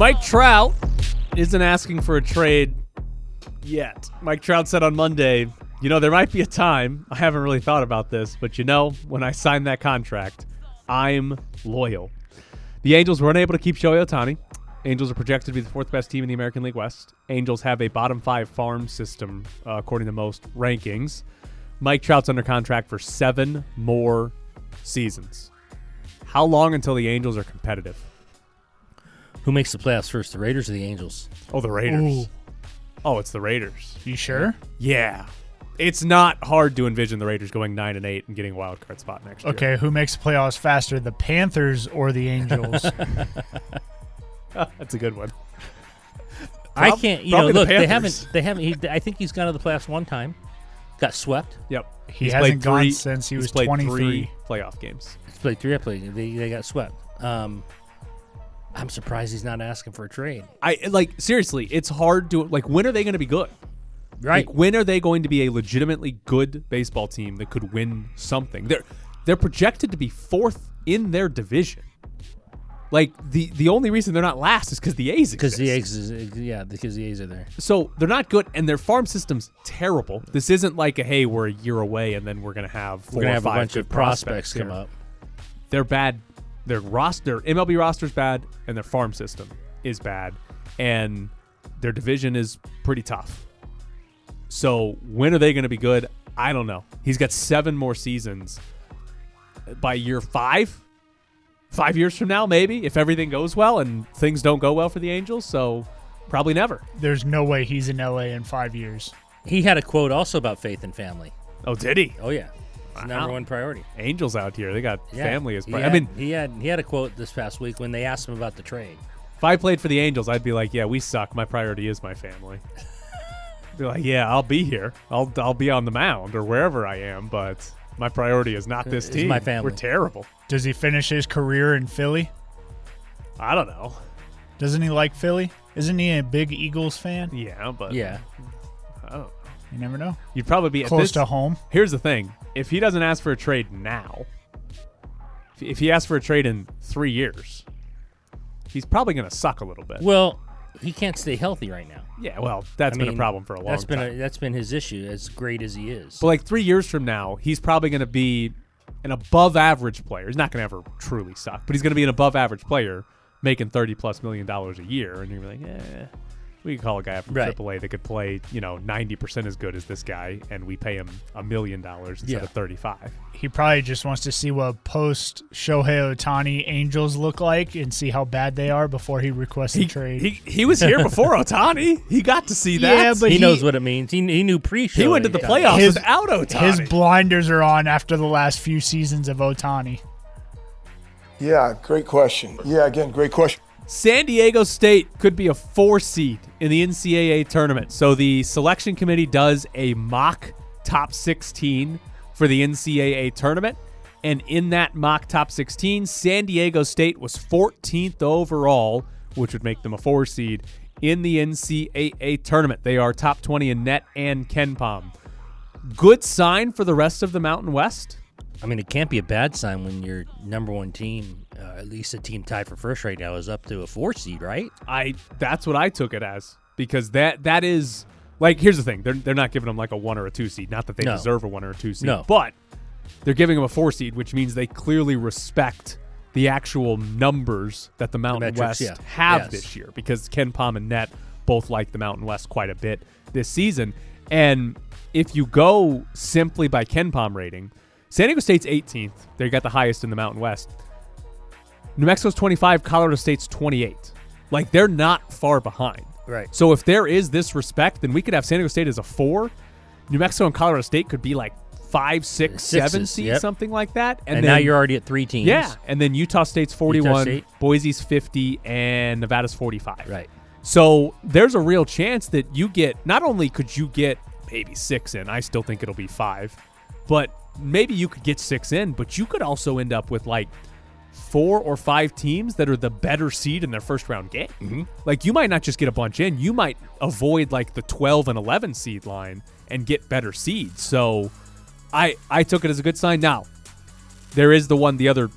Mike Trout isn't asking for a trade yet. Mike Trout said on Monday, you know, there might be a time, I haven't really thought about this, but you know, when I signed that contract, I'm loyal. The Angels were unable to keep Shohei Ohtani. Angels are projected to be the fourth best team in the American League West. Angels have a bottom five farm system, according to most rankings. Mike Trout's under contract for 7 more seasons. How long until the Angels are competitive? Who makes the playoffs first, the Raiders or the Angels? Oh, the Raiders. Ooh. Oh, it's the Raiders. You sure? Yeah. It's not hard to envision the Raiders going 9-8 and getting a wild card spot next year. Okay, who makes the playoffs faster, the Panthers or the Angels? That's a good one. I can't, you know, look, the they haven't. I think he's gone to the playoffs one time. Got swept. Yep. He hasn't gone since he was 23. Three playoff games. He's played 3. They got swept. I'm surprised he's not asking for a trade. Seriously, it's hard to, when are they going to be good? Right. When are they going to be a legitimately good baseball team that could win something? They're projected to be 4th in their division. The only reason they're not last is because the A's exist. Because the A's are there. So they're not good, and their farm system's terrible. This isn't hey, we're a year away, and then we're going to have 4 or 5 a bunch of prospects come up. They're bad. Their MLB roster's bad, and their farm system is bad, and their division is pretty tough. So when are they going to be good? I don't know. He's got 7 more seasons by year 5. 5 years from now, maybe, if everything goes well, and things don't go well for the Angels, so probably never. There's no way he's in L.A. in 5 years. He had a quote also about faith and family. Oh, did he? Oh, yeah. It's #1 priority. Angels out here. They got family as priority. He had a quote this past week when they asked him about the trade. If I played for the Angels, I'd be like, yeah, we suck. My priority is my family. Be like, yeah, I'll be here. I'll be on the mound or wherever I am, but... my priority is not this team. It's my family. We're terrible. Does he finish his career in Philly? I don't know. Doesn't he like Philly? Isn't he a big Eagles fan? Yeah, but I don't know. You never know. You'd probably be close to home. Here's the thing: if he doesn't ask for a trade now, if he asks for a trade in 3 years, he's probably going to suck a little bit. Well, he can't stay healthy right now. Yeah, well, that's been a problem for a long time. That's been his issue, as great as he is. But 3 years from now, he's probably going to be an above-average player. He's not going to ever truly suck, but he's going to be an above-average player making $30+ million a year. And you're going to be like, eh, we could call a guy up from AAA that could play 90% as good as this guy, and we pay him $1 million instead of 35. He probably just wants to see what post-Shohei Ohtani Angels look like and see how bad they are before he requests a trade. He was here before Ohtani. He got to see that. Yeah, but he knows what it means. He knew pre-Shohei. He went to the playoffs without Ohtani. His blinders are on after the last few seasons of Ohtani. Yeah, great question. Yeah, again, great question. San Diego State could be a 4 seed in the NCAA tournament. So the selection committee does a mock top 16 for the NCAA tournament. And in that mock top 16, San Diego State was 14th overall, which would make them a 4 seed in the NCAA tournament. They are top 20 in net and KenPom. Good sign for the rest of the Mountain West. I mean, it can't be a bad sign when your #1 team, at least a team tied for first right now, is up to a 4 seed, right? That's what I took it as, because that is here's the thing: they're not giving them a 1 or a 2 seed. Not that they deserve a 1 or a 2 seed, but they're giving them a 4 seed, which means they clearly respect the actual numbers that the Mountain West have this year, because KenPom and Net both like the Mountain West quite a bit this season. And if you go simply by KenPom rating, San Diego State's 18th. They got the highest in the Mountain West. New Mexico's 25. Colorado State's 28. They're not far behind. Right. So if there is this respect, then we could have San Diego State as a 4. New Mexico and Colorado State could be 5, 6, 7 seed, something like that. And then, now you're already at 3 teams. Yeah. And then Utah State's 41, Boise's 50, and Nevada's 45. Right. So there's a real chance that you get, not only could you get maybe 6 in, I still think it'll be 5, but maybe you could get 6 in, but you could also end up with 4 or 5 teams that are the better seed in their first round game. Mm-hmm. You might not just get a bunch in. You might avoid the 12 and 11 seed line and get better seeds. So I took it as a good sign. Now, there is the other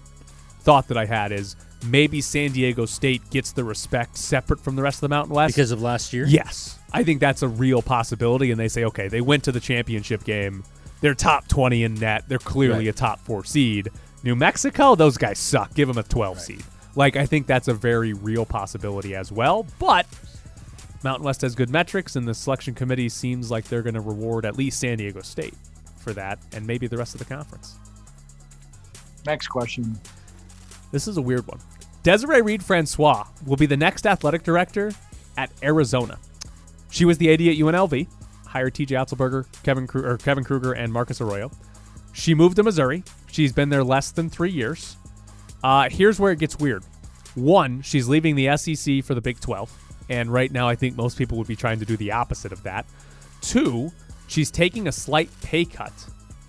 thought that I had is maybe San Diego State gets the respect separate from the rest of the Mountain West. Because of last year? Yes. I think that's a real possibility, and they say, okay, they went to the championship game. They're top 20 in net. They're clearly a top 4 seed. New Mexico, those guys suck. Give them a 12 seed. Like, I think that's a very real possibility as well, but Mountain West has good metrics, and the selection committee seems like they're going to reward at least San Diego State for that, and maybe the rest of the conference. Next question. This is a weird one. Desiree Reed-Francois will be the next athletic director at Arizona. She was the AD at UNLV, hired TJ Otzelberger, Kevin Kruger, and Marcus Arroyo. She moved to Missouri. She's been there less than 3 years. Here's where it gets weird. One, she's leaving the SEC for the Big 12. And right now, I think most people would be trying to do the opposite of that. Two, she's taking a slight pay cut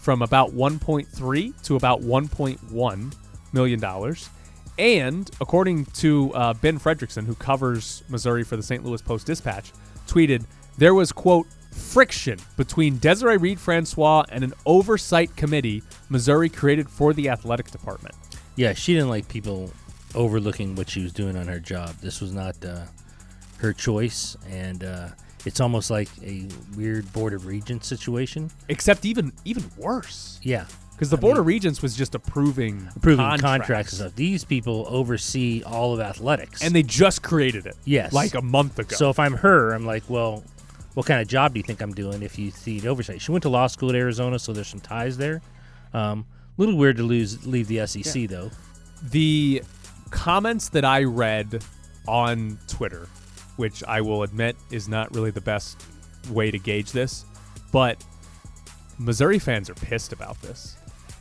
from about $1.3 to about $1.1 million. And according to Ben Fredrickson, who covers Missouri for the St. Louis Post-Dispatch, tweeted, there was, quote, friction between Desiree Reed-Francois and an oversight committee Missouri created for the athletic department. Yeah, she didn't like people overlooking what she was doing on her job. This was not her choice, and it's almost like a weird Board of Regents situation. Except even worse. Yeah. Because the Board of Regents was just approving contracts and stuff. These people oversee all of athletics. And they just created it. Yes. Like a month ago. So if I'm her, I'm like, well, what kind of job do you think I'm doing if you see the oversight? She went to law school at Arizona, so there's some ties there. Little weird to leave the SEC, though. The comments that I read on Twitter, which I will admit is not really the best way to gauge this, but Missouri fans are pissed about this.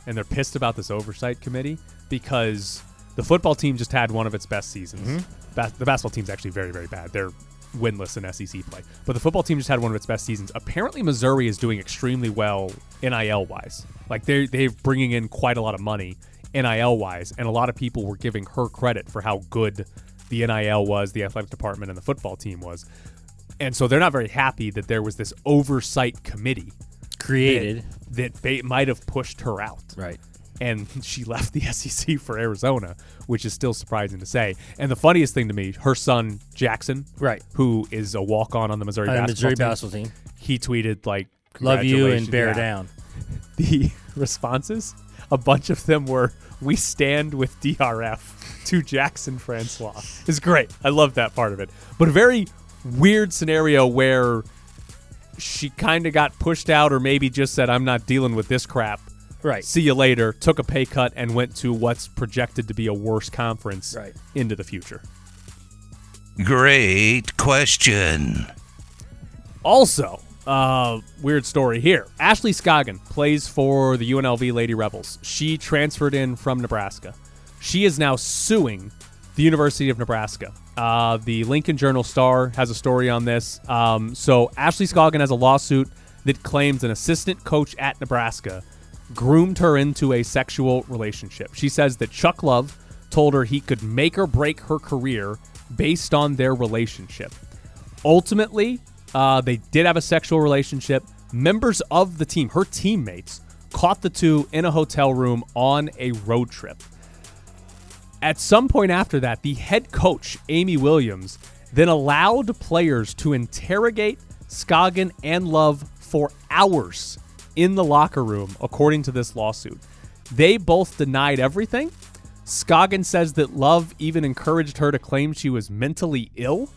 And they're pissed about this oversight committee because the football team just had one of its best seasons. Mm-hmm. The basketball team's actually very, very bad. They're winless in SEC play. But the football team just had one of its best seasons. Apparently, Missouri is doing extremely well NIL-wise. Like, they're bringing in quite a lot of money NIL-wise, and a lot of people were giving her credit for how good the NIL was, the athletic department, and the football team was. And so they're not very happy that there was this oversight committee created that they might have pushed her out. Right. And she left the SEC for Arizona, which is still surprising to say. And the funniest thing to me, her son, Jackson, who is a walk-on on the Missouri basketball team, he tweeted, like, love you and bear down. The responses, a bunch of them were, we stand with DRF to Jackson Francois. It's great. I love that part of it. But a very weird scenario where she kind of got pushed out or maybe just said, I'm not dealing with this crap. Right. See you later, took a pay cut, and went to what's projected to be a worse conference into the future. Great question. Also, weird story here. Ashley Scoggin plays for the UNLV Lady Rebels. She transferred in from Nebraska. She is now suing the University of Nebraska. The Lincoln Journal-Star has a story on this. So Ashley Scoggin has a lawsuit that claims an assistant coach at Nebraska groomed her into a sexual relationship. She says that Chuck Love told her he could make or break her career based on their relationship. Ultimately, they did have a sexual relationship. Members of the team, her teammates, caught the two in a hotel room on a road trip. At some point after that, the head coach, Amy Williams, then allowed players to interrogate Scoggin and Love for hours in the locker room, according to this lawsuit. They both denied everything. Scoggin says that Love even encouraged her to claim she was mentally ill.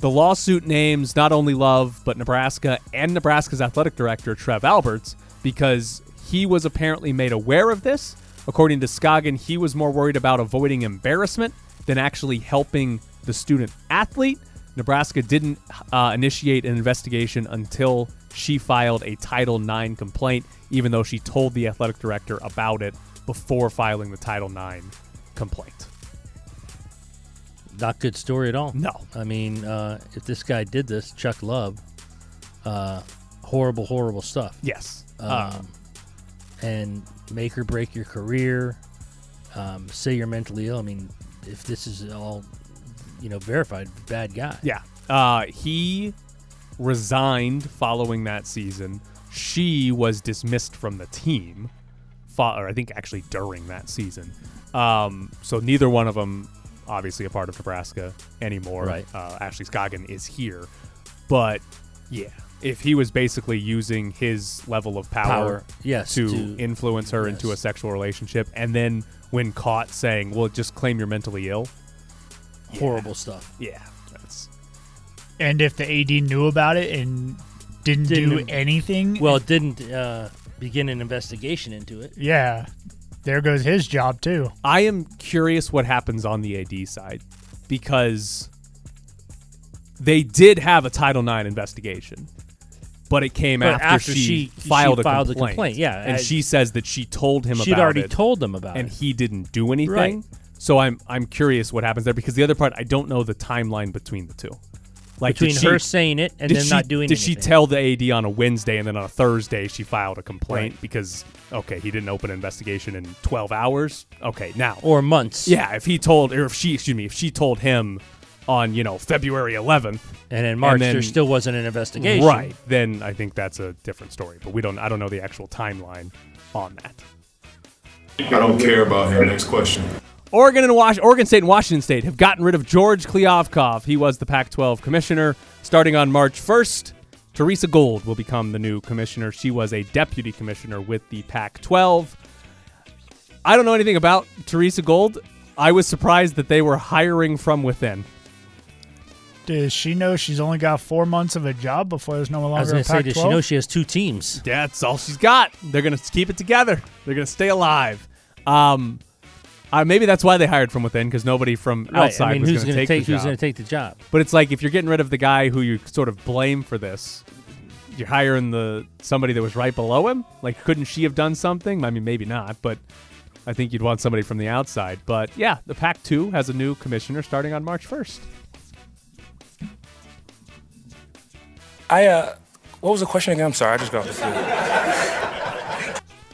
The lawsuit names not only Love, but Nebraska and Nebraska's athletic director, Trev Alberts, because he was apparently made aware of this. According to Scoggin, he was more worried about avoiding embarrassment than actually helping the student athlete. Nebraska didn't initiate an investigation until she filed a Title IX complaint, even though she told the athletic director about it before filing the Title IX complaint. Not good story at all. No. I mean, if this guy did this, Chuck Love, horrible, horrible stuff. Yes. And make or break your career, say you're mentally ill. I mean, if this is all, verified, bad guy. Yeah. He resigned following that season. She was dismissed from the team or I think actually during that season. So neither one of them obviously a part of Nebraska anymore. Right. Ashley Scoggin is here. But, yeah, if he was basically using his level of power yes, to influence her yes. into a sexual relationship, and then when caught saying, well, just claim you're mentally ill. Yeah. Horrible stuff. Yeah. And if the AD knew about it and didn't do anything. Well, didn't begin an investigation into it. Yeah. There goes his job, too. I am curious what happens on the AD side, because they did have a Title IX investigation, but it came after she filed a complaint. Yeah, and she says that she told him about it. She'd already told them about it. And he didn't do anything. Right. So I'm curious what happens there, because the other part, I don't know the timeline between the two. Like, between her saying it and then not doing anything. Did she tell the AD on a Wednesday and then on a Thursday she filed a complaint because, okay, he didn't open an investigation in 12 hours? Okay, now. Or months. Yeah, if he told, or if she told him on, February 11th. And in March there still wasn't an investigation. Right, then I think that's a different story. But I don't know the actual timeline on that. I don't care about him. Next question. Oregon State and Washington State have gotten rid of George Kliavkov. He was the Pac-12 commissioner. Starting on March 1st, Teresa Gold will become the new commissioner. She was a deputy commissioner with the Pac-12. I don't know anything about Teresa Gold. I was surprised that they were hiring from within. Does she know she's only got 4 months of a job before there's no longer a Pac-12? I was going to say, does she know she has two teams? That's all she's got. They're going to keep it together. They're going to stay alive. Maybe that's why they hired from within, because nobody from outside was going to take the job. But it's like, if you're getting rid of the guy who you sort of blame for this, you're hiring somebody that was right below him? Like, couldn't she have done something? I mean, maybe not, but I think you'd want somebody from the outside. But, yeah, the Pac-2 has a new commissioner starting on March 1st. What was the question again? I'm sorry, I just got confused.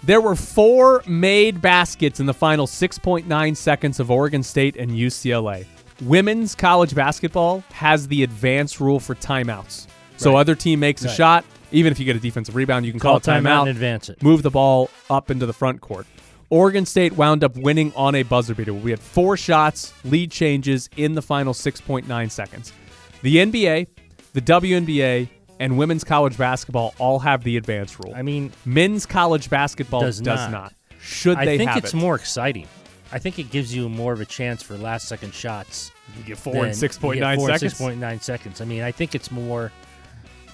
There were 4 made baskets in the final 6.9 seconds of Oregon State and UCLA. Women's college basketball has the advanced rule for timeouts. Right. So other team makes a shot. Even if you get a defensive rebound, you can call a timeout and advance it. Move the ball up into the front court. Oregon State wound up winning on a buzzer beater. We had 4 shots, lead changes in the final 6.9 seconds. The NBA, the WNBA, and women's college basketball all have the advanced rule. I mean, men's college basketball does not. Should they have it? I think it's more exciting. I think it gives you more of a chance for last-second shots. You get 4 and 6.9 seconds. I mean, I think it's more.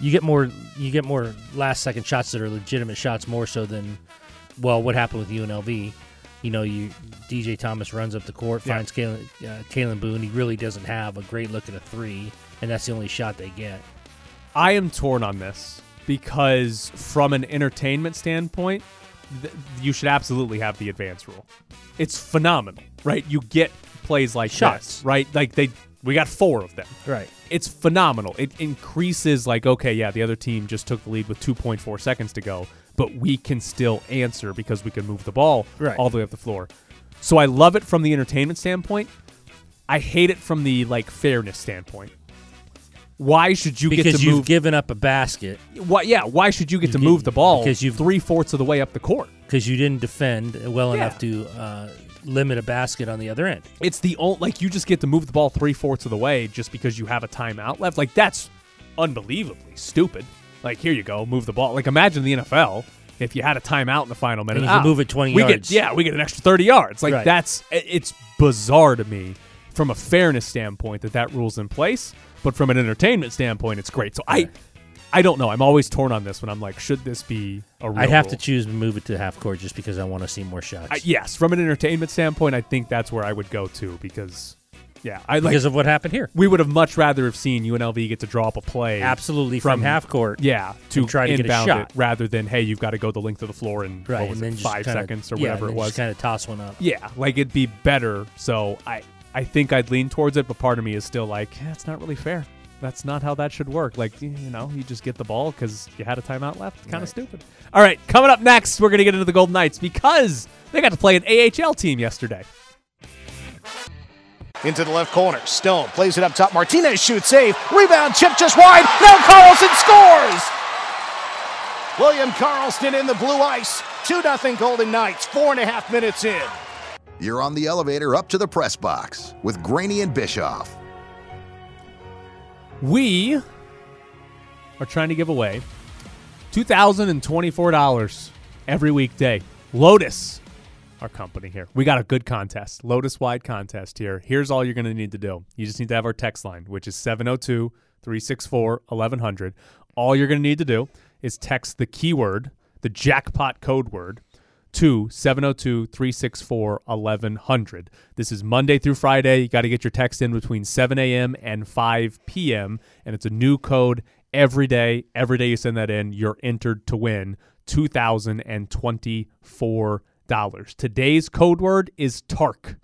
You get more last-second shots that are legitimate shots more so than, what happened with UNLV. DJ Thomas runs up the court, finds Kalen Boone. He really doesn't have a great look at a three, and that's the only shot they get. I am torn on this because from an entertainment standpoint, you should absolutely have the advance rule. It's phenomenal, right? You get plays like shots, right? Like we got 4 of them. Right. It's phenomenal. It increases the other team just took the lead with 2.4 seconds to go, but we can still answer because we can move the ball all the way up the floor. So I love it from the entertainment standpoint. I hate it from the fairness standpoint. Why should you get to move? Because you've given up a basket. Why should you get to move the ball because you've 3/4 of the way up the court? Because you didn't defend well enough to limit a basket on the other end. It's the only you just get to move the ball 3/4 of the way just because you have a timeout left. Like, that's unbelievably stupid. Like, here you go, move the ball. Like, imagine the NFL if you had a timeout in the final minute. And you can move it 20 yards. We get an extra 30 yards. Like it's bizarre to me from a fairness standpoint that rule's in place. But from an entertainment standpoint, it's great. So I don't know. I'm always torn on this when I'm like, should this be a real I'd have rule? To choose and move it to half court just because I want to see more shots. Yes, from an entertainment standpoint, I think that's where I would go to because, because of what happened here. We would have much rather have seen UNLV get to draw up a play. Absolutely, from half court. Yeah, to try to inbound get a shot. It rather than, hey, you've got to go the length of the floor in 5 seconds or whatever it was. Just kind of toss one up. Yeah, it'd be better. So I think I'd lean towards it, but part of me is still like, that's not really fair. That's not how that should work. You just get the ball because you had a timeout left. Kind of stupid. All right, coming up next, we're going to get into the Golden Knights because they got to play an AHL team yesterday. Into the left corner. Stone plays it up top. Martinez shoots safe. Rebound, chip just wide. Now Carlson scores! William Carlson in the blue ice. 2-0 Golden Knights, 4.5 minutes in. You're on the elevator up to the press box with Graney and Bischoff. We are trying to give away $2,024 every weekday. Lotus, our company here. We got a good contest, Lotus-wide contest here. Here's all you're going to need to do. You just need to have our text line, which is 702-364-1100. All you're going to need to do is text the keyword, the jackpot code word, to 702-364-1100. This is Monday through Friday. You got to get your text in between 7 a.m. and 5 p.m. And it's a new code every day. Every day you send that in, you're entered to win $2,024. Today's code word is TARK,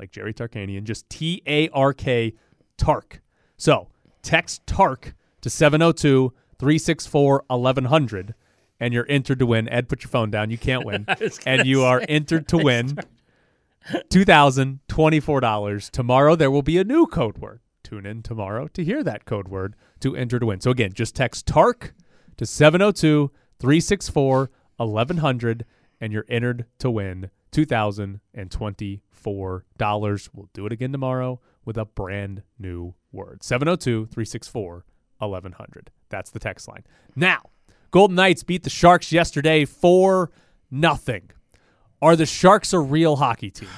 like Jerry Tarkanian, just T-A-R-K, TARK. So text TARK to 702-364-1100. And you're entered to win. Ed, put your phone down. You can't win. And you are entered to win $2,024. Tomorrow there will be a new code word. Tune in tomorrow to hear that code word to enter to win. So, again, just text TARK to 702-364-1100, and you're entered to win $2,024. We'll do it again tomorrow with a brand new word. 702-364-1100. That's the text line. Now, Golden Knights beat the Sharks yesterday 4-0. Are the Sharks a real hockey team?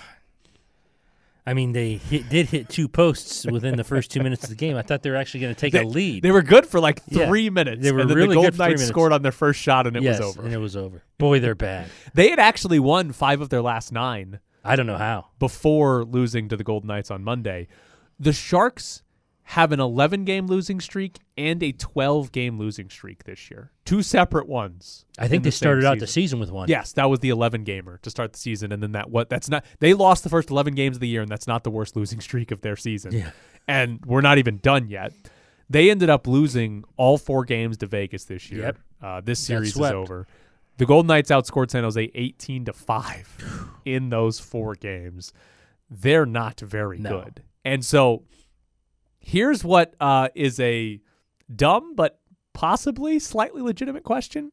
I mean, they did hit two posts within the first 2 minutes of the game. I thought they were actually going to take a lead. They were good for like 3 minutes. They were really good. The Golden Knights scored on their first shot, and it was over. And it was over. Boy, they're bad. They had actually won 5 of their last 9. I don't know how. Before losing to the Golden Knights on Monday. The Sharks have an 11-game losing streak and a 12-game losing streak this year. Two separate ones. I think they started out the season with one. Yes, that was the 11-gamer to start the season, and then they lost the first 11 games of the year, and that's not the worst losing streak of their season. Yeah. And we're not even done yet. They ended up losing all 4 games to Vegas this year. Yep. This series is over. The Golden Knights outscored San Jose 18-5 in those 4 games. They're not very good. And so here's what is a dumb but possibly slightly legitimate question.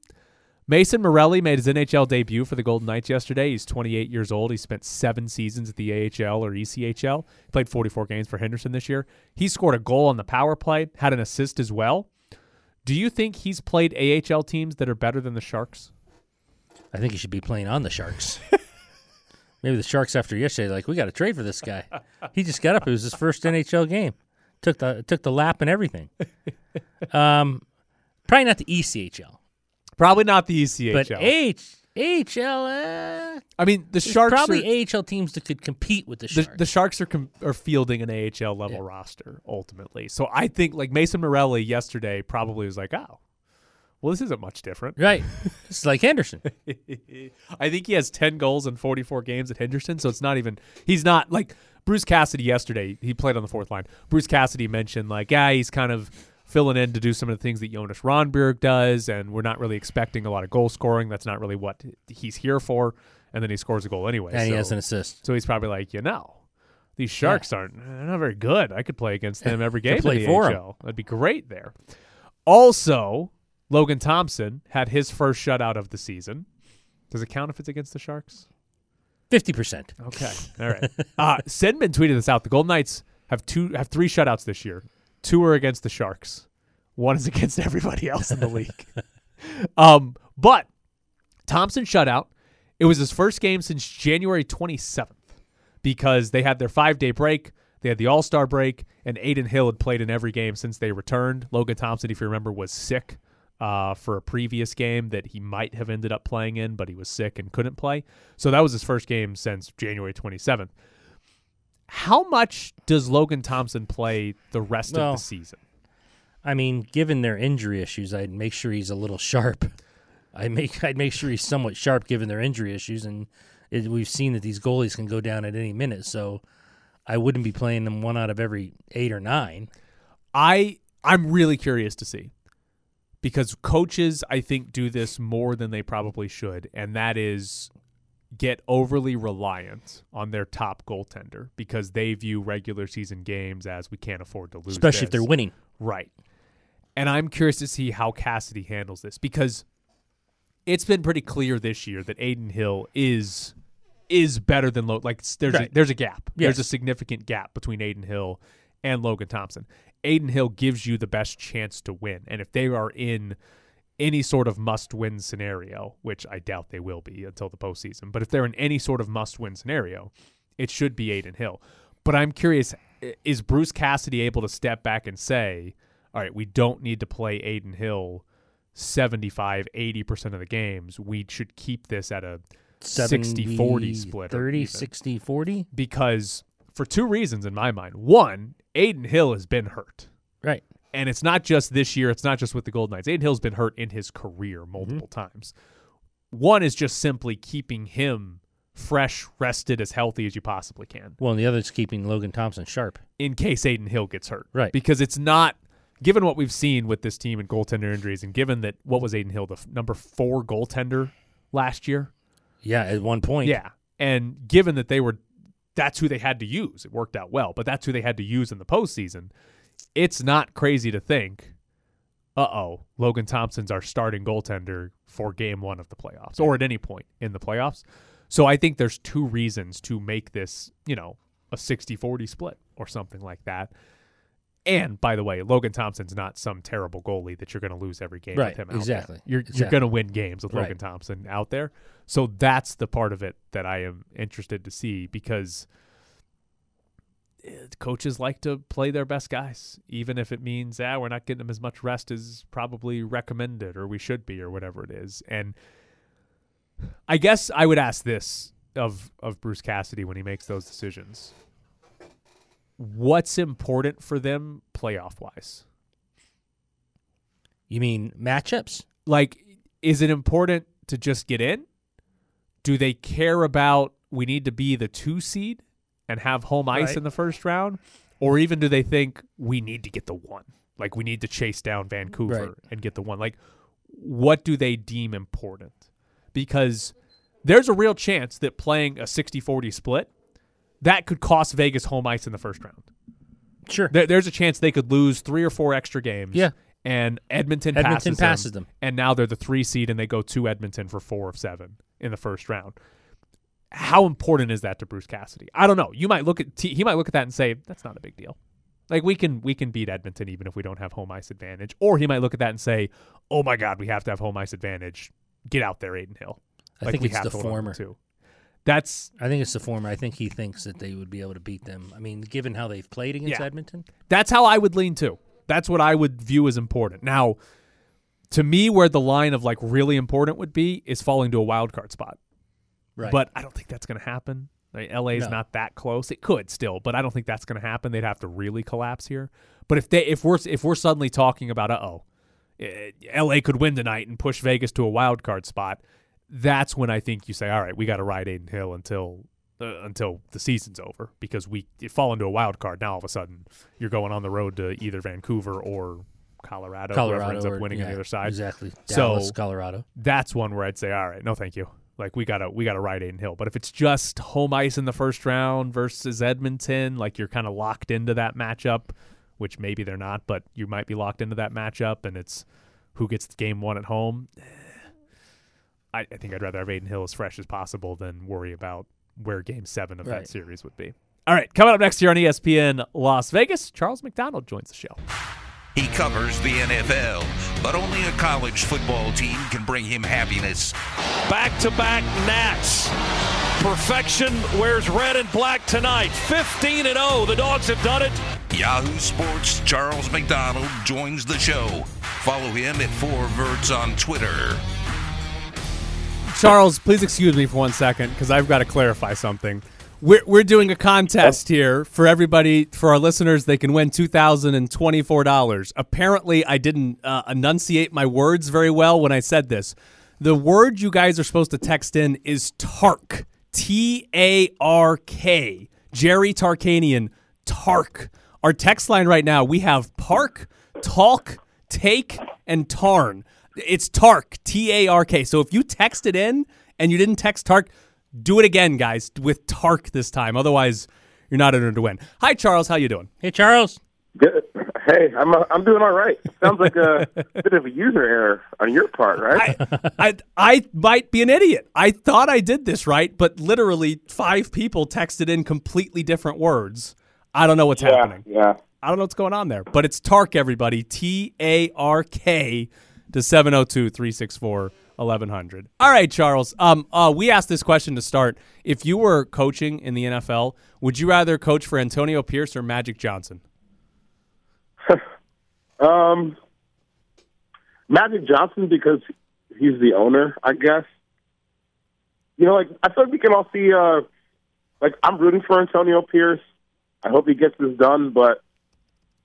Mason Morelli made his NHL debut for the Golden Knights yesterday. He's 28 years old. He spent 7 seasons at the AHL or ECHL. He played 44 games for Henderson this year. He scored a goal on the power play, had an assist as well. Do you think he's played AHL teams that are better than the Sharks? I think he should be playing on the Sharks. Maybe the Sharks after yesterday, we got to trade for this guy. He just got up. It was his first NHL game. Took the lap and everything. Probably not the ECHL. Probably not the ECHL. But AHL. I mean, the Sharks probably AHL teams that could compete with the Sharks. The Sharks are fielding an AHL level roster ultimately. So I think Mason Morelli yesterday probably was well, this isn't much different. Right. It's like Henderson. I think he has 10 goals in 44 games at Henderson, so it's not even – he's not – Bruce Cassidy yesterday, he played on the fourth line. Bruce Cassidy mentioned, he's kind of filling in to do some of the things that Jonas Ronberg does, and we're not really expecting a lot of goal scoring. That's not really what he's here for. And then he scores a goal anyway. And he has an assist. So he's probably these Sharks they're not very good. I could play against them every game in the AHL. That'd be great there. Also – Logan Thompson had his first shutout of the season. Does it count if it's against the Sharks? 50%. Okay. All right. Sedman tweeted this out. The Golden Knights have 3 shutouts this year. 2 are against the Sharks. 1 is against everybody else in the league. But Thompson shutout, it was his first game since January 27th because they had their 5-day break. They had the All-Star break, and Aiden Hill had played in every game since they returned. Logan Thompson, if you remember, was sick for a previous game that he might have ended up playing in, but he was sick and couldn't play. So that was his first game since January 27th. How much does Logan Thompson play the rest of the season? I mean, given their injury issues, I'd make sure he's a little sharp. I'd make sure he's somewhat sharp given their injury issues, and we've seen that these goalies can go down at any minute, so I wouldn't be playing them 1 out of every 8 or 9. I'm really curious to see. Because coaches, I think, do this more than they probably should, and that is get overly reliant on their top goaltender because they view regular season games as we can't afford to lose. Especially if they're winning. Right. And I'm curious to see how Cassidy handles this because it's been pretty clear this year that Aiden Hill is better than Logan. Like there's a gap. Yes. There's a significant gap between Aiden Hill and Logan Thompson. Aiden Hill gives you the best chance to win. And if they are in any sort of must-win scenario, which I doubt they will be until the postseason, but if they're in any sort of must-win scenario, it should be Aiden Hill. But I'm curious, is Bruce Cassidy able to step back and say, all right, we don't need to play Aiden Hill 75-80% of the games. We should keep this at a 60-40 split. 30-60-40? Because for two reasons in my mind. One, Aiden Hill has been hurt. Right. And it's not just this year. It's not just with the Golden Knights. Aiden Hill's been hurt in his career multiple times. One is just simply keeping him fresh, rested, as healthy as you possibly can. Well, and the other is keeping Logan Thompson sharp. In case Aiden Hill gets hurt. Right. Because it's not, given what we've seen with this team and goaltender injuries, and given that, what was Aiden Hill, the number 4 goaltender last year? Yeah, at one point. Yeah. And given that they were, that's who they had to use. It worked out well, but that's who they had to use in the postseason. It's not crazy to think, Logan Thompson's our starting goaltender for game one of the playoffs, or at any point in the playoffs. So I think there's two reasons to make this, a 60-40 split or something like that. And, by the way, Logan Thompson's not some terrible goalie that you're going to lose every game with him out there. You're going to win games with Logan Thompson out there. So that's the part of it that I am interested to see, because coaches like to play their best guys, even if it means, we're not getting them as much rest as probably recommended or we should be or whatever it is. And I guess I would ask this of Bruce Cassidy when he makes those decisions. What's important for them playoff-wise? You mean matchups? Like, is it important to just get in? Do they care about we need to be the 2 seed and have home ice in the first round? Or even do they think we need to get the 1? Like, we need to chase down Vancouver and get the 1. Like, what do they deem important? Because there's a real chance that playing a 60-40 split, that could cost Vegas home ice in the first round. Sure. There's a chance they could lose 3 or 4 extra games. Yeah. And Edmonton passes them. And now they're the 3 seed and they go to Edmonton for 4 of 7 in the first round. How important is that to Bruce Cassidy? I don't know. You might look at he might look at that and say, that's not a big deal. Like, we can beat Edmonton even if we don't have home ice advantage. Or he might look at that and say, oh my God, we have to have home ice advantage. Get out there, Aiden Hill. I think it's the former too. I think it's the former. I think he thinks that they would be able to beat them. I mean, given how they've played against Edmonton. That's how I would lean too. That's what I would view as important. Now, to me, where the line of like really important would be is falling to a wild card spot. Right. But I don't think that's going to happen. Like, LA's not that close. It could still, but I don't think that's going to happen. They'd have to really collapse here. But if we're suddenly talking about, LA could win tonight and push Vegas to a wild card spot, that's when I think you say, all right, we got to ride Aiden Hill until the season's over, because you fall into a wild card. Now all of a sudden you're going on the road to either Vancouver or Colorado whoever ends up winning on the other side. Exactly. Dallas, so Colorado. That's one where I'd say, all right, no thank you. Like, we gotta ride Aiden Hill. But if it's just home ice in the first round versus Edmonton, like, you're kind of locked into that matchup, which maybe they're not, but you might be locked into that matchup, and it's who gets game one at home. I think I'd rather have Aiden Hill as fresh as possible than worry about where game 7 of that series would be. All right, coming up next here on ESPN Las Vegas, Charles McDonald joins the show. He covers the NFL, but only a college football team can bring him happiness. Back-to-back Nats. Perfection wears red and black tonight. 15-0, the Dogs have done it. Yahoo Sports' Charles McDonald joins the show. Follow him at 4verts on Twitter. Charles, please excuse me for 1 second, because I've got to clarify something. We're doing a contest here for everybody, for our listeners. They can win $2,024. Apparently, I didn't enunciate my words very well when I said this. The word you guys are supposed to text in is TARK. T-A-R-K. Jerry Tarkanian. TARK. Our text line right now, we have park, talk, take, and tarn. It's TARK, T-A-R-K. So if you text it in and you didn't text TARK, do it again, guys, with TARK this time. Otherwise, you're not entered to win. Hi, Charles. How you doing? Hey, Charles. Good. Hey, I'm doing all right. Sounds like a bit of a user error on your part, right? I might be an idiot. I thought I did this right, but literally 5 people texted in completely different words. I don't know what's happening. Yeah. I don't know what's going on there, but it's TARK, everybody. TARK to 702-364-1100. All right, Charles. We asked this question to start. If you were coaching in the NFL, would you rather coach for Antonio Pierce or Magic Johnson? Magic Johnson, because he's the owner, I guess. You know, like, I feel like we can all see, like, I'm rooting for Antonio Pierce. I hope he gets this done, but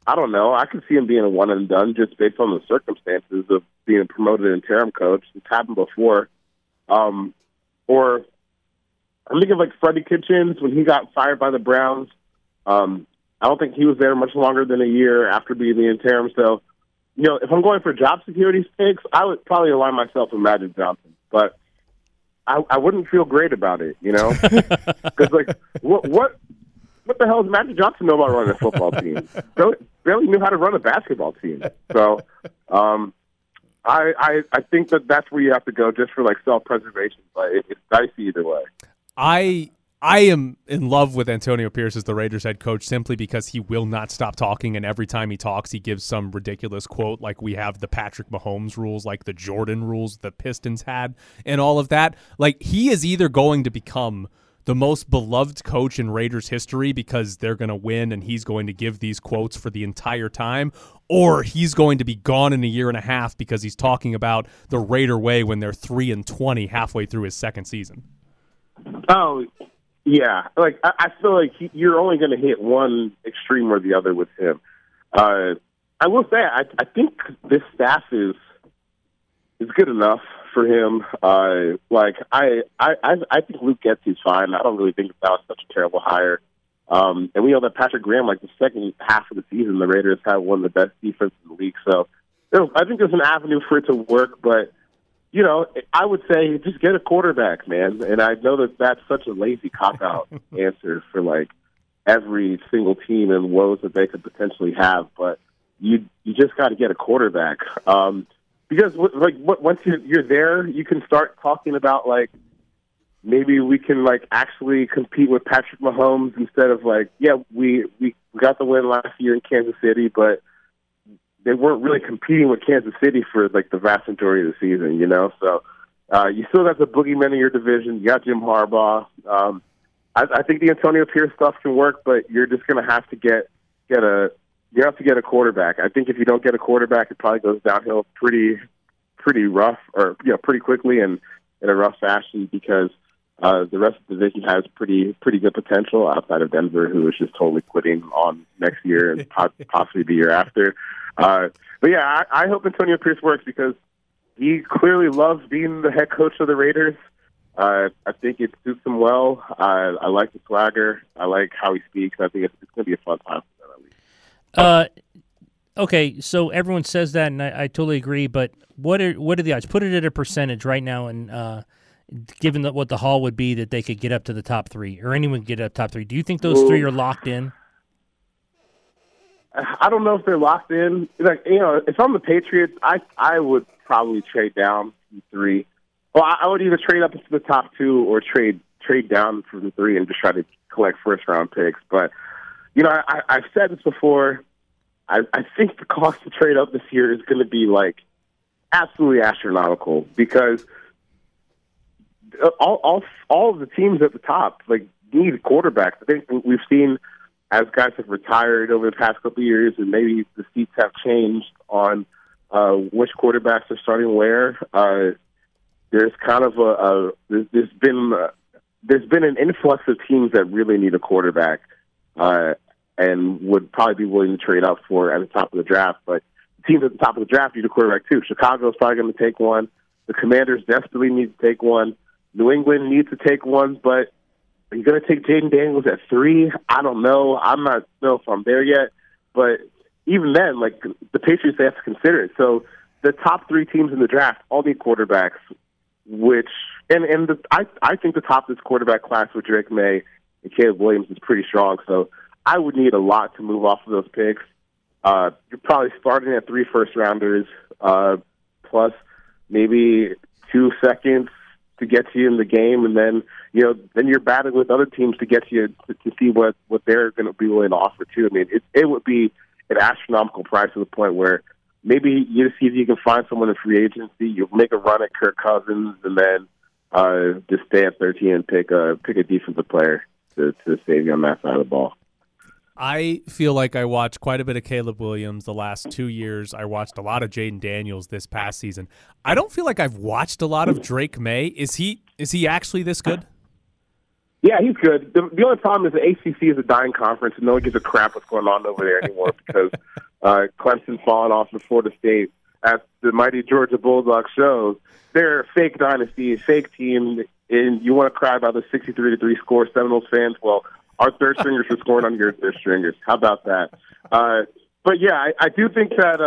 I don't know. I could see him being a one and done just based on the circumstances of being promoted interim coach. It's happened before. Or I'm thinking of like Freddie Kitchens when he got fired by the Browns. I don't think he was there much longer than a year after being the interim. So, you know, if I'm going for job security picks, I would probably align myself with Magic Johnson. But I wouldn't feel great about it, you know? Because, like, what the hell does Magic Johnson know about running a football team? Barely knew how to run a basketball team. So I think that's where you have to go just for, like, self-preservation. But it's dicey either way. I am in love with Antonio Pierce as the Raiders head coach simply because he will not stop talking, and every time he talks, he gives some ridiculous quote, like we have the Patrick Mahomes rules, like the Jordan rules the Pistons had, and all of that. Like, he is either going to become the most beloved coach in Raiders history because they're going to win and he's going to give these quotes for the entire time, or he's going to be gone in a year and a half because he's talking about the Raider way when they're 3-20 halfway through his second season. Oh, yeah, like I feel like you're only going to hit one extreme or the other with him. I will say I think this staff is good enough for him. I think Luke Getsy's fine. I don't really think that was such a terrible hire. And we know that Patrick Graham, like the second half of the season, the Raiders had one of the best defense in the league. So I think there's an avenue for it to work, but. You know, I would say just get a quarterback, man. And I know that that's such a lazy cop-out answer for, like, every single team and woes that they could potentially have. But you just got to get a quarterback. Because, like, once you're there, you can start talking about, like, maybe we can, like, actually compete with Patrick Mahomes instead of, like, yeah, we got the win last year in Kansas City, but they weren't really competing with Kansas City for, like, the vast majority of the season, you know? So you still got the boogeyman in your division. You got Jim Harbaugh. I think the Antonio Pierce stuff can work, but you're just going to have to get a quarterback. I think if you don't get a quarterback, it probably goes downhill pretty rough, or, you know, pretty quickly and in a rough fashion, because the rest of the division has pretty good potential outside of Denver, who is just totally quitting on next year and possibly the year after. But yeah, I hope Antonio Pierce works because he clearly loves being the head coach of the Raiders. I think it suits him well. I like the swagger. I like how he speaks. I think it's going to be a fun time for them, at least. Okay, so everyone says that, and I totally agree. But what are the odds? Put it at a percentage right now, and given what the haul would be that they could get up to the top three, or anyone could get up top three. Do you think those three are locked in? I don't know if they're locked in. Like, you know, if I'm the Patriots, I would probably trade down from 3. Well, I would either trade up into the top 2 or trade down from 3 and just try to collect first-round picks. But, you know, I've said this before. I think the cost to trade up this year is going to be, like, absolutely astronomical because all of the teams at the top, like, need quarterbacks. I think we've seen – as guys have retired over the past couple of years, and maybe the seats have changed on which quarterbacks are starting where, there's kind of there's been an influx of teams that really need a quarterback and would probably be willing to trade up for at the top of the draft. But teams at the top of the draft need a quarterback too. Chicago's probably going to take one. The Commanders desperately need to take one. New England needs to take one, but are you going to take Jaden Daniels at 3? I don't know. I'm not sure if I'm there yet. But even then, like, the Patriots, they have to consider it. So the top 3 teams in the draft all need quarterbacks, which – I think the top of this quarterback class with Drake May and Caleb Williams is pretty strong. So I would need a lot to move off of those picks. You're probably starting at 3 first-rounders, plus maybe 2 seconds to get you in the game, and then then you're battling with other teams to get you to see what they're going to be willing to offer too. I mean, it would be an astronomical price to the point where maybe you see if you can find someone in free agency. You make a run at Kirk Cousins, and then just stay at 13 and pick a defensive player to save you on that side of the ball. I feel like I watched quite a bit of Caleb Williams the last 2 years. I watched a lot of Jaden Daniels this past season. I don't feel like I've watched a lot of Drake May. Is he actually this good? Yeah, he's good. The only problem is the ACC is a dying conference, and no one gives a crap what's going on over there anymore because Clemson's fallen off to Florida State. As the mighty Georgia Bulldogs shows, they're a fake dynasty, a fake team, and you want to cry about the 63-3 score, Seminoles fans? Well, our third stringers were scoring on your third stringers. How about that? But yeah, I do think that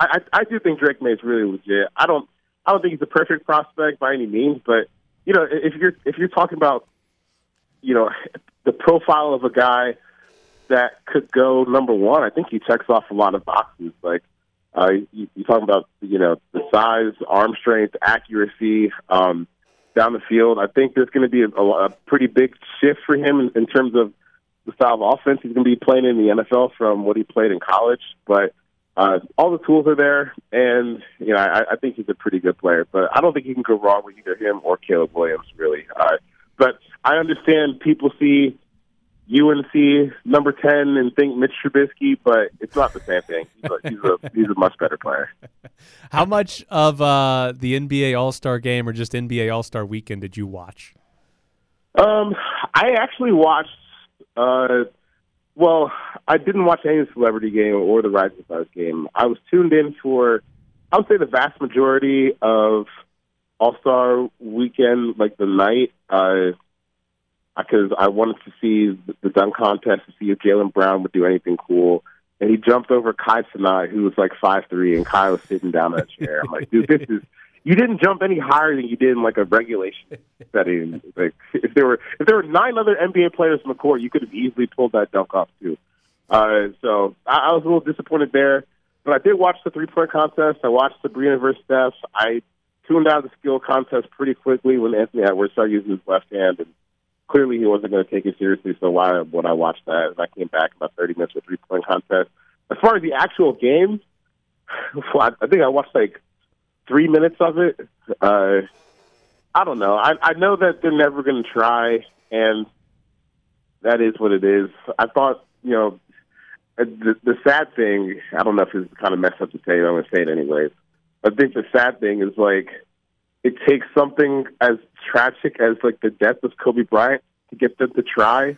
I do think Drake May is really legit. I don't think he's a perfect prospect by any means, but if you're talking about the profile of a guy that could go number one, I think he checks off a lot of boxes. Like you're talking about the size, arm strength, accuracy. Down the field, I think there's going to be a pretty big shift for him in terms of the style of offense. He's going to be playing in the NFL from what he played in college, but all the tools are there, and I think he's a pretty good player. But I don't think you can go wrong with either him or Caleb Williams, really. But I understand people see UNC number 10 and think Mitch Trubisky, but it's not the same thing. He's a much better player. How much of the NBA All-Star game or just NBA All-Star weekend did you watch? I actually watched. Well, I didn't watch any celebrity game or the Rising Stars game. I was tuned in for, I would say, the vast majority of All-Star weekend, like the night. Because I wanted to see the dunk contest to see if Jaylen Brown would do anything cool. And he jumped over Kai Cenat, who was like 5'3", and Kai was sitting down in a chair. I'm like, dude, you didn't jump any higher than you did in like a regulation setting. Like if there were 9 other NBA players on the court, you could have easily pulled that dunk off too. So I was a little disappointed there. But I did watch the 3-point contest. I watched Sabrina versus Steph. I tuned out the skill contest pretty quickly when Anthony Edwards started using his left hand, and clearly he wasn't going to take it seriously, so why would I watch that? I came back about 30 minutes with a 3-point contest. As far as the actual game, I think I watched like 3 minutes of it. I don't know. I know that they're never going to try, and that is what it is. I thought, the sad thing, I don't know if it's kind of messed up to say, I'm going to say it anyways. I think the sad thing is like, it takes something as tragic as like the death of Kobe Bryant to get them to try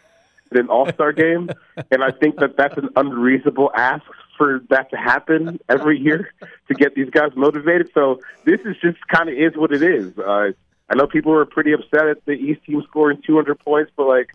in an All-Star game, and I think that that's an unreasonable ask for that to happen every year to get these guys motivated. So this is just kind of is what it is. I know people were pretty upset at the East team scoring 200 points, but like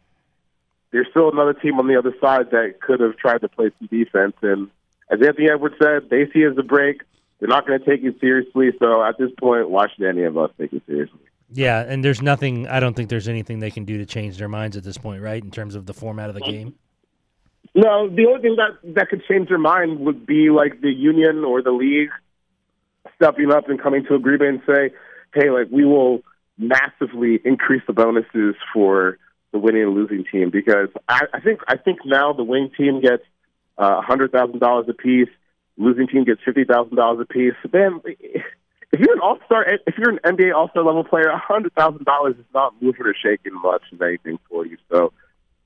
there's still another team on the other side that could have tried to play some defense. And as Anthony Edwards said, they see it as a break. They're not going to take it seriously, so at this point, why should any of us take it seriously? Yeah, and there's nothing – I don't think there's anything they can do to change their minds at this point, right, in terms of the format of the game? No, the only thing that could change their mind would be like the union or the league stepping up and coming to agreement and say, hey, like we will massively increase the bonuses for the winning and losing team, because I think now the winning team gets $100,000 apiece. Losing team gets $50,000 apiece. Then, if you're an NBA All-Star level player, $100,000 is not moving or shaking much of anything for you. So,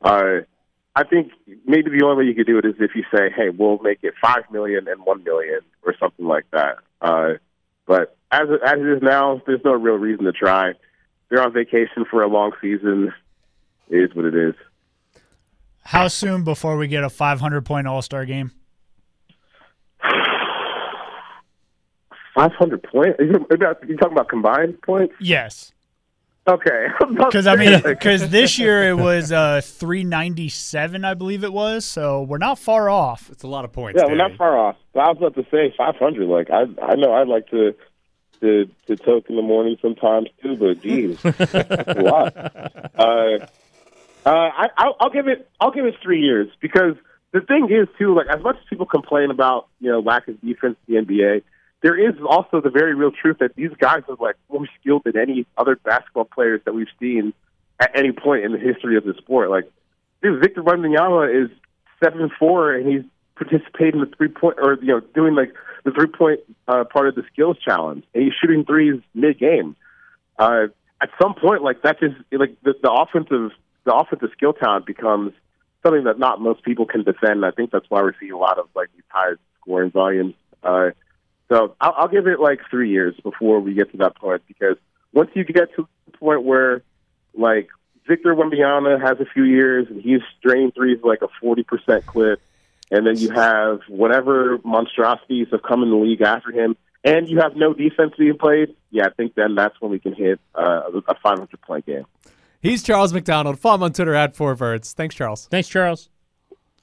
I think maybe the only way you could do it is if you say, "Hey, we'll make it $5 million and $1 million," or something like that. But as it is now, there's no real reason to try. They're on vacation for a long season. It is what it is. How soon before we get a 500-point All-Star game? 500 points? You're talking about combined points? Yes. Okay. Because this year it was 397, I believe it was. So we're not far off. It's a lot of points. Yeah, David. We're not far off. But I was about to say 500. Like I know I'd like to toke in the morning sometimes too, but geez, that's a lot. I'll give it 3 years because the thing is, too, like, as much as people complain about, you know, lack of defense in the NBA, there is also the very real truth that these guys are, like, more skilled than any other basketball players that we've seen at any point in the history of the sport. Like, dude, Victor Wembanyama is 7'4", and he's participating in the three-point, or, you know, doing, like, the three-point part of the skills challenge, and he's shooting threes mid-game. At some point, like, that just, like, the offensive skill talent becomes something that not most people can defend. I think that's why we're seeing a lot of, like, these high scoring volumes. So I'll give it, like, 3 years before we get to that point, because once you get to the point where, like, Victor Wembanyama has a few years and he's draining threes like a 40% clip, and then you have whatever monstrosities have come in the league after him, and you have no defense being played, yeah, I think then that's when we can hit a 500-point game. He's Charles McDonald. Follow him on Twitter @4Verts. Thanks, Charles. Thanks, Charles.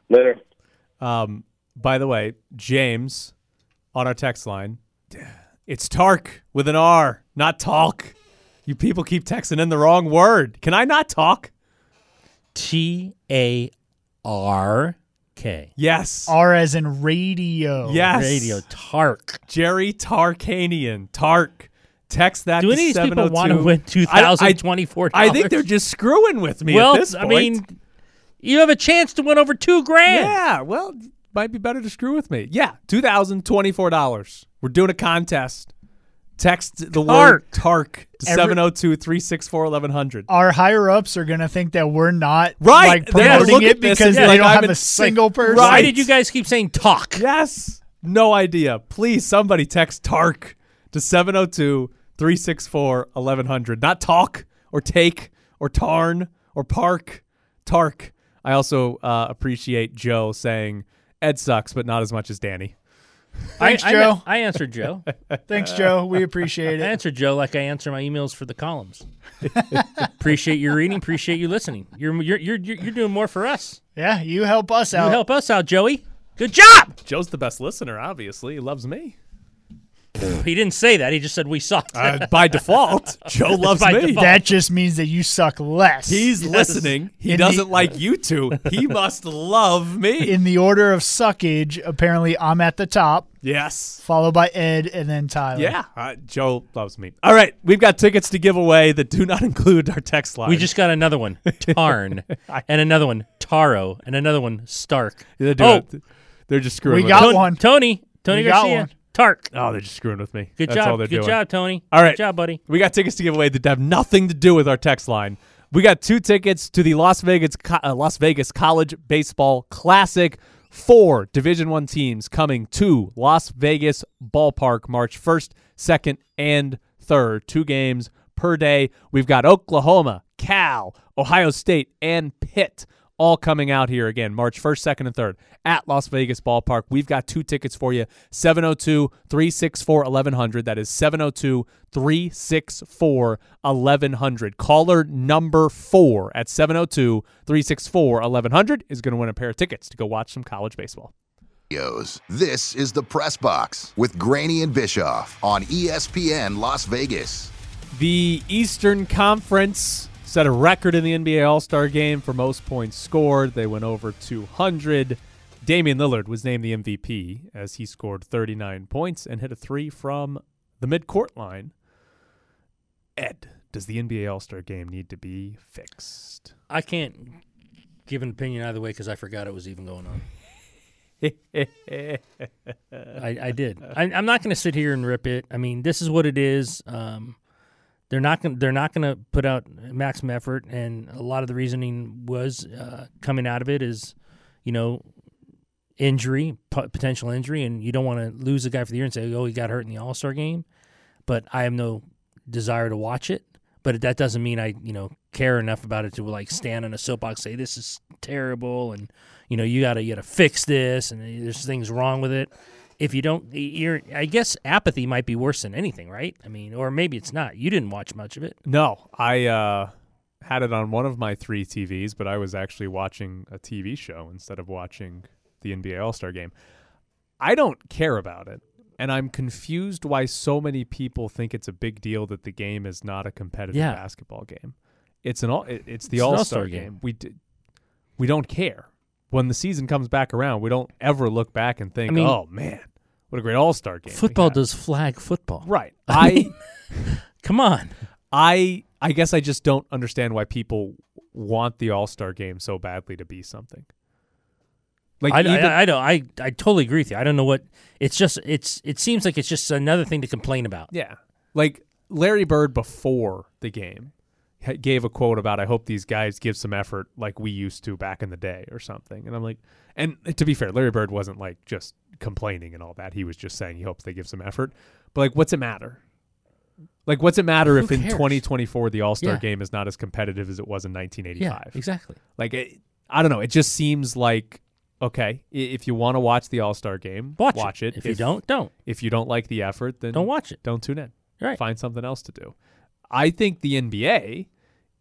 Later. By the way, James on our text line. It's Tark with an R, not talk. You people keep texting in the wrong word. Can I not talk? TARK. Yes. R as in radio. Yes. Radio. Tark. Jerry Tarkanian. Tark. Text that to 702. Do any of these people want to win $2,024? I think they're just screwing with me at this point. Well, I mean, you have a chance to win over $2,000. Yeah, well, might be better to screw with me. Yeah, $2,024. We're doing a contest. Text the word TARK to 702-364-1100. Our higher-ups are going to think that we're not like, promoting it because they don't have a single person. Why did you guys keep saying talk? Yes. No idea. Please, somebody text TARK to 702-364-1100. Not talk or take or tarn or park. Tark. I also appreciate Joe saying Ed sucks, but not as much as Danny. Thanks, Joe. I answered Joe. Thanks, Joe. We appreciate it. I answered Joe like I answer my emails for the columns. Appreciate your reading. Appreciate you listening. You're doing more for us. Yeah, you help us out. You help us out, Joey. Good job. Joe's the best listener, obviously. He loves me. He didn't say that. He just said we suck. By default, Joe loves me. Default. That just means that you suck less. He's listening. He doesn't like you two. He must love me. In the order of suckage, apparently I'm at the top. Yes. Followed by Ed and then Tyler. Yeah. Joe loves me. All right. We've got tickets to give away that do not include our text line. We just got another one, Tarn, and another one, Taro, and another one, Stark. Yeah, they're just screwing with us. We got one. Tony Garcia. Tark. Oh, they're just screwing with me. Good That's job. All they're Good doing. Job, Tony. All right. Good job, buddy. We got tickets to give away that have nothing to do with our text line. We got 2 tickets to the Las Vegas College Baseball Classic. 4 Division I teams coming to Las Vegas Ballpark March 1st, 2nd, and 3rd. 2 games per day. We've got Oklahoma, Cal, Ohio State, and Pitt all coming out here again, March 1st, 2nd, and 3rd at Las Vegas Ballpark. We've got 2 tickets for you, 702-364-1100. That is 702-364-1100. Caller number 4 at 702-364-1100 is going to win a pair of tickets to go watch some college baseball. This is the Press Box with Graney and Bischoff on ESPN Las Vegas. The Eastern Conference set a record in the NBA All-Star game for most points scored. They went over 200. Damian Lillard was named the MVP as he scored 39 points and hit a 3 from the midcourt line. Ed, does the NBA All-Star game need to be fixed? I can't give an opinion either way because I forgot it was even going on. I did. I'm not going to sit here and rip it. I mean, this is what it is. They're not going to put out maximum effort, and a lot of the reasoning was coming out of it is, you know, injury, potential injury, and you don't want to lose a guy for the year and say, oh, he got hurt in the All-Star game. But I have no desire to watch it. But that doesn't mean I, you know, care enough about it to like stand on a soapbox and say this is terrible, and you know you gotta fix this, and there's things wrong with it. If you don't, I guess apathy might be worse than anything, right? I mean, or maybe it's not. You didn't watch much of it. No, I had it on one of my 3 TVs, but I was actually watching a TV show instead of watching the NBA All-Star game. I don't care about it, and I'm confused why so many people think it's a big deal that the game is not a competitive basketball game. It's the All-Star game. We don't care. when the season comes back around, we don't ever look back and think, oh, man, what a great all-star game. Football does flag football. Right. Come on. I guess I just don't understand why people want the all-star game so badly to be something. Like I totally agree with you. I don't know what it's just. It seems like it's just another thing to complain about. Yeah, like Larry Bird before the game gave a quote about, "I hope these guys give some effort like we used to back in the day" or something. And I'm like, and to be fair, Larry Bird wasn't like just complaining and all that. He was just saying he hopes they give some effort. But like, what's it matter? Like, what's it matter if in 2024 the All-Star game is not as competitive as it was in 1985? Yeah, exactly. Like, I don't know. It just seems like. Okay, if you want to watch the All-Star game, watch it. If you don't, don't. If you don't like the effort, then don't watch it. Don't tune in. Right. Find something else to do. I think the NBA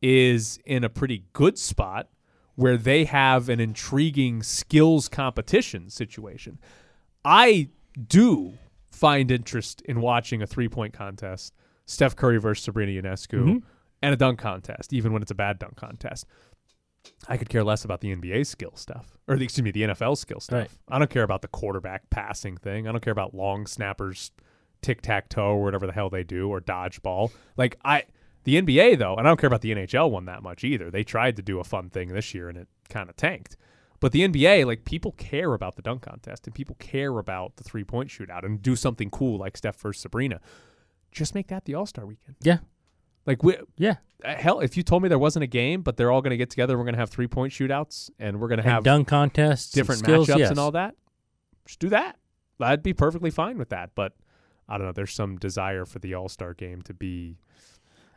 is in a pretty good spot where they have an intriguing skills competition situation. I do find interest in watching a three-point contest, Steph Curry versus Sabrina Ionescu, and a dunk contest, even when it's a bad dunk contest. I could care less about the NBA skill stuff, or the NFL skill stuff. Right. I don't care about the quarterback passing thing. I don't care about long snappers, tic-tac-toe, or whatever the hell they do, or dodgeball. Like the NBA though, and I don't care about the NHL one that much either. They tried to do a fun thing this year and it kind of tanked. But the NBA, like, people care about the dunk contest and people care about the three-point shootout and do something cool like Steph versus Sabrina. Just make that the All-Star weekend. Yeah. Like hell, if you told me there wasn't a game, but they're all going to get together, we're going to have three-point shootouts, and we're going to have dunk contests, different skills, matchups, and all that. Just do that. I'd be perfectly fine with that. But I don't know. There's some desire for the All-Star game to be.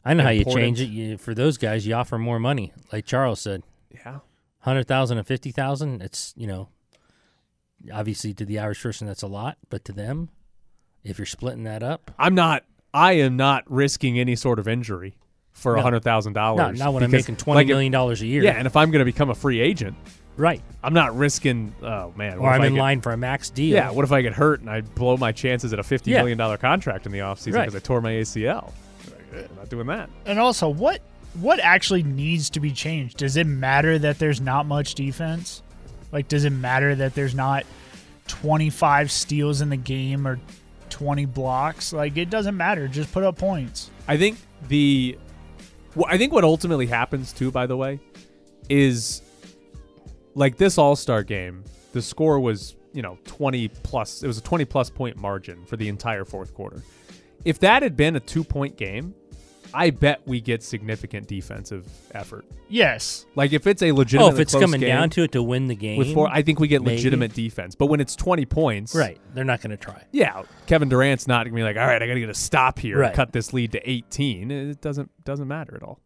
I know important. How you change it. For those guys, you offer more money, like Charles said. Yeah, $100,000 and $50,000. It's obviously to the Irish person that's a lot, but to them, if you're splitting that up, I am not risking any sort of injury for $100,000. Not when I'm making $20 million dollars a year. Yeah, and if I'm going to become a free agent, right? I'm not risking. Oh man, or I'm in line for a max deal. Yeah, what if I get hurt and I blow my chances at a $50 million dollar contract in the offseason because I tore my ACL? I'm not doing that. And also, what actually needs to be changed? Does it matter that there's not much defense? Like, does it matter that there's not 25 steals in the game or 20 blocks? Like, it doesn't matter. Just put up points. I think what ultimately happens too, by the way, is like this All-Star game, the score was, 20 plus. It was a 20 plus point margin for the entire fourth quarter. If that had been a 2-point game, I bet we get significant defensive effort. Yes. Like, if it's a legitimate if it's close coming game, down to it to win the game. I think we get legitimate defense. But when it's 20 points. Right. They're not going to try. Yeah. Kevin Durant's not going to be like, all right, I got to get a stop here and cut this lead to 18. It doesn't matter at all.